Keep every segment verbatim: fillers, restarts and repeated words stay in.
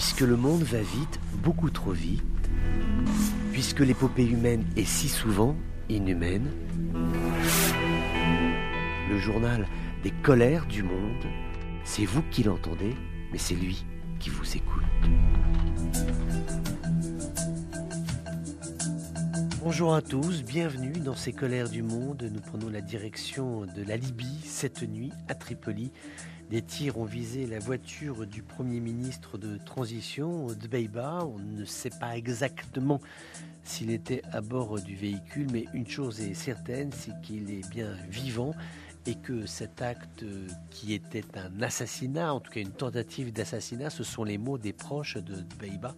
puisque le monde va vite, beaucoup trop vite, puisque l'épopée humaine est si souvent inhumaine. Le journal des colères du monde, c'est vous qui l'entendez, mais c'est lui qui vous écoute. Bonjour à tous, bienvenue dans ces colères du monde. Nous prenons la direction de la Libye cette nuit à Tripoli. Des tirs ont visé la voiture du Premier ministre de transition, Dbeiba. On ne sait pas exactement s'il était à bord du véhicule, mais une chose est certaine, c'est qu'il est bien vivant et que cet acte qui était un assassinat, en tout cas une tentative d'assassinat, ce sont les mots des proches de Dbeiba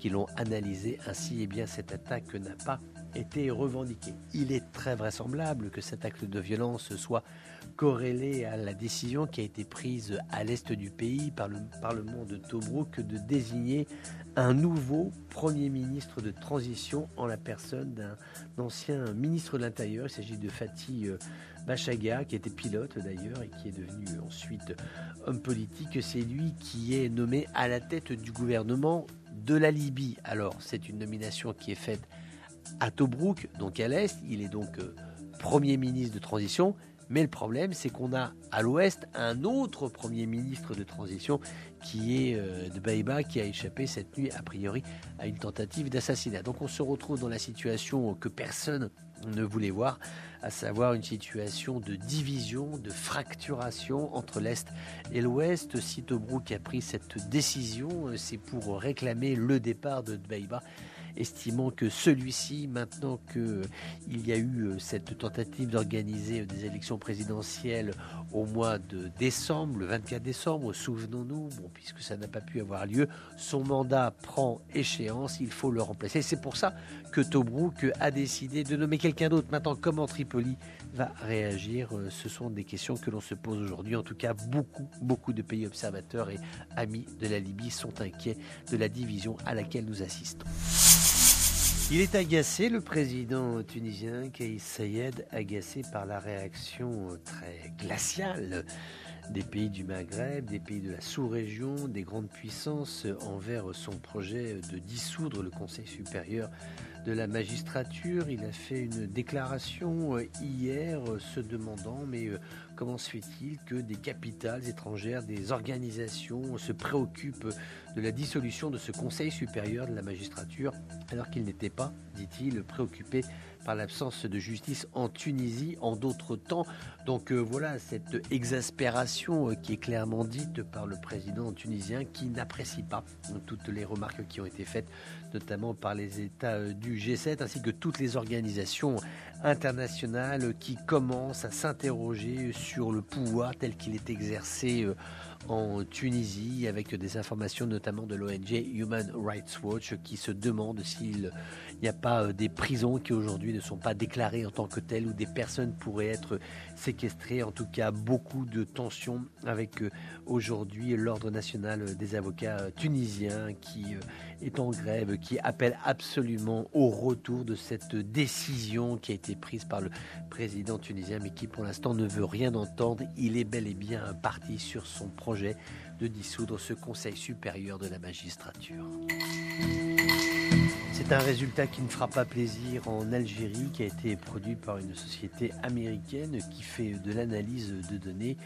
qui l'ont analysé ainsi. Eh bien, cette attaque n'a pas été revendiquée. Il est très vraisemblable que cet acte de violence soit corrélé à la décision qui a été prise à l'est du pays par le Parlement de Tobrouk de désigner un nouveau Premier ministre de transition en la personne d'un ancien ministre de l'Intérieur. Il s'agit de Fatih Bachaga, qui était pilote d'ailleurs et qui est devenu ensuite homme politique. C'est lui qui est nommé à la tête du gouvernement de la Libye. Alors, c'est une nomination qui est faite à Tobrouk, donc à l'est. Il est donc Premier ministre de transition. Mais le problème, c'est qu'on a à l'ouest un autre Premier ministre de transition qui est euh, Dbeiba, qui a échappé cette nuit, a priori, à une tentative d'assassinat. Donc on se retrouve dans la situation que personne ne voulait voir, à savoir une situation de division, de fracturation entre l'Est et l'Ouest. Si Tobrouk a pris cette décision, c'est pour réclamer le départ de Dbeiba, estimant que celui-ci, maintenant qu'il y a eu cette tentative d'organiser des élections présidentielles au mois de décembre, le vingt-quatre décembre, souvenons-nous, bon, puisque ça n'a pas pu avoir lieu, son mandat prend échéance, il faut le remplacer. C'est pour ça que Tobrouk a décidé de nommer quelqu'un d'autre. Maintenant, comment Tripoli va réagir? Ce sont des questions que l'on se pose aujourd'hui. En tout cas, beaucoup, beaucoup de pays observateurs et amis de la Libye sont inquiets de la division à laquelle nous assistons. Il est agacé, le président tunisien Kaïs Saïed, agacé par la réaction très glaciale des pays du Maghreb, des pays de la sous-région, des grandes puissances envers son projet de dissoudre le Conseil supérieur de la magistrature. Il a fait une déclaration hier se demandant mais comment se fait-il que des capitales étrangères, des organisations se préoccupent de la dissolution de ce Conseil supérieur de la magistrature alors qu'il n'était pas, dit-il, préoccupé par l'absence de justice en Tunisie en d'autres temps. Donc euh, voilà cette exaspération euh, qui est clairement dite par le président tunisien qui n'apprécie pas toutes les remarques qui ont été faites, notamment par les États euh, du G sept ainsi que toutes les organisations internationales euh, qui commencent à s'interroger sur le pouvoir tel qu'il est exercé euh, en Tunisie, avec des informations notamment de l'O N G Human Rights Watch qui se demande s'il n'y a pas des prisons qui aujourd'hui ne sont pas déclarées en tant que telles ou des personnes pourraient être séquestrées. En tout cas, beaucoup de tensions avec aujourd'hui l'Ordre national des avocats tunisiens qui est en grève, qui appelle absolument au retour de cette décision qui a été prise par le président tunisien mais qui pour l'instant ne veut rien entendre. Il est bel et bien parti sur son projet de dissoudre ce Conseil supérieur de la magistrature. C'est un résultat qui ne fera pas plaisir en Algérie, qui a été produit par une société américaine qui fait de l'analyse de données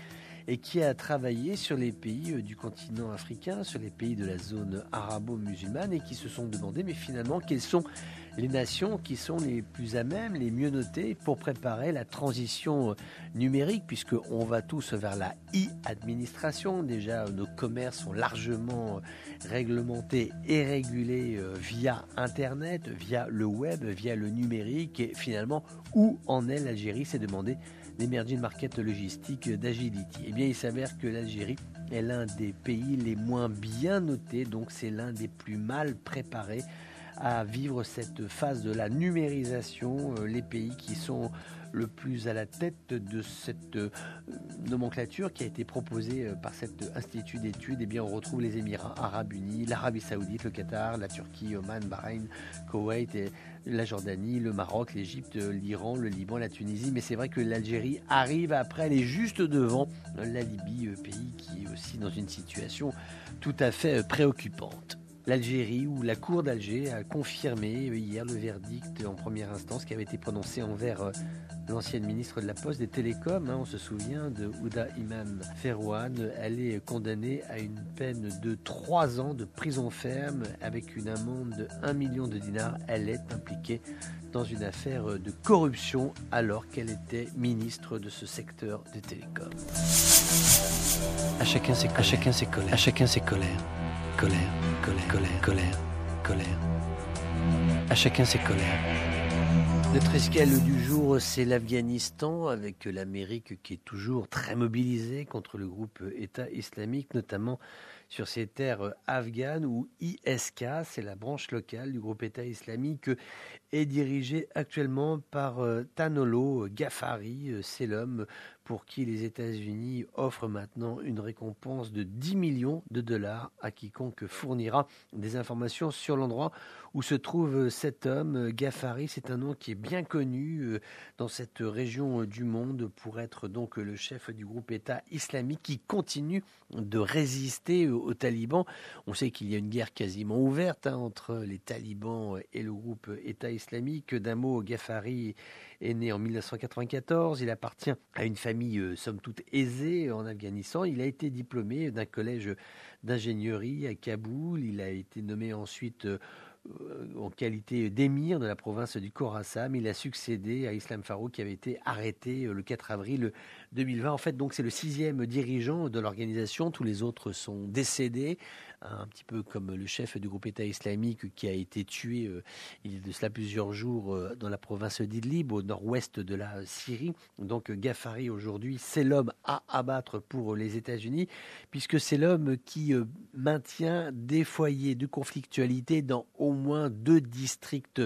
et qui a travaillé sur les pays du continent africain, sur les pays de la zone arabo-musulmane et qui se sont demandé mais finalement quelles sont les nations qui sont les plus à même, les mieux notées pour préparer la transition numérique, puisqu'on va tous vers la e-administration. Déjà, nos commerces sont largement réglementés et régulés via Internet, via le web, via le numérique. Et finalement, où en est l'Algérie? C'est demandé l'Emerging Market Logistique d'Agility. Eh bien, il s'avère que l'Algérie est l'un des pays les moins bien notés, donc c'est l'un des plus mal préparés à vivre cette phase de la numérisation. Les pays qui sont le plus à la tête de cette nomenclature qui a été proposée par cet institut d'études, eh bien on retrouve les Émirats Arabes Unis, l'Arabie Saoudite, le Qatar, la Turquie, Oman, Bahreïn, Koweït, et la Jordanie, le Maroc, l'Égypte, l'Iran, le Liban, la Tunisie. Mais c'est vrai que l'Algérie arrive après, elle est juste devant la Libye, pays qui est aussi dans une situation tout à fait préoccupante. l'Algérie, où la Cour d'Alger a confirmé hier le verdict en première instance qui avait été prononcé envers l'ancienne ministre de la Poste, des Télécoms, hein, on se souvient de Ouda Imam Ferouane. Elle est condamnée à une peine de trois ans de prison ferme avec une amende de un million de dinars. Elle est impliquée dans une affaire de corruption alors qu'elle était ministre de ce secteur des Télécoms. À chacun ses colères, à chacun ses colères, à chacun ses colères, colère, colère, colère, colère, colère. À chacun ses colères. Notre escale du jour, c'est l'Afghanistan, avec l'Amérique qui est toujours très mobilisée contre le groupe État islamique, notamment sur ces terres afghanes où I S K, c'est la branche locale du groupe État islamique, est dirigée actuellement par Tanolo Ghafari. C'est l'homme pour qui les États-Unis offrent maintenant une récompense de dix millions de dollars à quiconque fournira des informations sur l'endroit où se trouve cet homme. Ghafari, c'est un nom qui est bien connu dans cette région du monde pour être donc le chef du groupe État islamique qui continue de résister aux talibans. On sait qu'il y a une guerre quasiment ouverte hein, entre les talibans et le groupe État islamique. D'un mot, Ghafari est né en mille neuf cent quatre-vingt-quatorze. Il appartient à une famille euh, somme toute aisée en Afghanistan. Il a été diplômé d'un collège d'ingénierie à Kaboul. Il a été nommé ensuite euh, en qualité d'émir de la province du Khorasan. Il a succédé à Islam Farouk qui avait été arrêté le quatre avril deux mille vingt. En fait, donc, c'est le sixième dirigeant de l'organisation. Tous les autres sont décédés, un petit peu comme le chef du groupe État islamique qui a été tué euh, il y a de cela plusieurs jours euh, dans la province d'Idlib, au nord-ouest de la Syrie. Donc Ghafari, aujourd'hui, c'est l'homme à abattre pour les États-Unis, puisque c'est l'homme qui euh, maintient des foyers de conflictualité dans au moins deux districts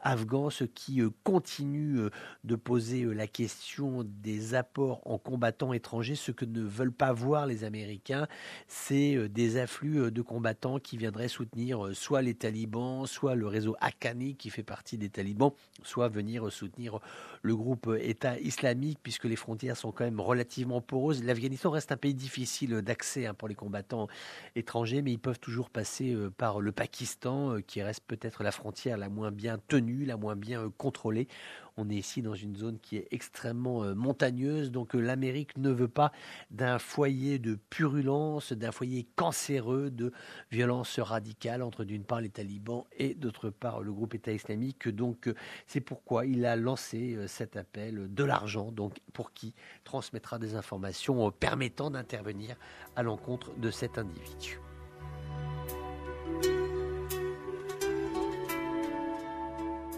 afghans, ce qui euh, continue euh, de poser euh, la question des apports en combattants étrangers. Ce que ne veulent pas voir les Américains, c'est euh, des afflux euh, de combattants qui viendraient soutenir soit les talibans, soit le réseau Haqqani qui fait partie des talibans, soit venir soutenir le groupe État islamique, puisque les frontières sont quand même relativement poreuses. L'Afghanistan reste un pays difficile d'accès pour les combattants étrangers, mais ils peuvent toujours passer par le Pakistan, qui reste peut-être la frontière la moins bien tenue, la moins bien contrôlée. On est ici dans une zone qui est extrêmement montagneuse, donc l'Amérique ne veut pas d'un foyer de purulence, d'un foyer cancéreux, de violence radicale entre d'une part les talibans et d'autre part le groupe État islamique. Donc c'est pourquoi il a lancé cet appel de l'argent, donc pour qui transmettra des informations permettant d'intervenir à l'encontre de cet individu.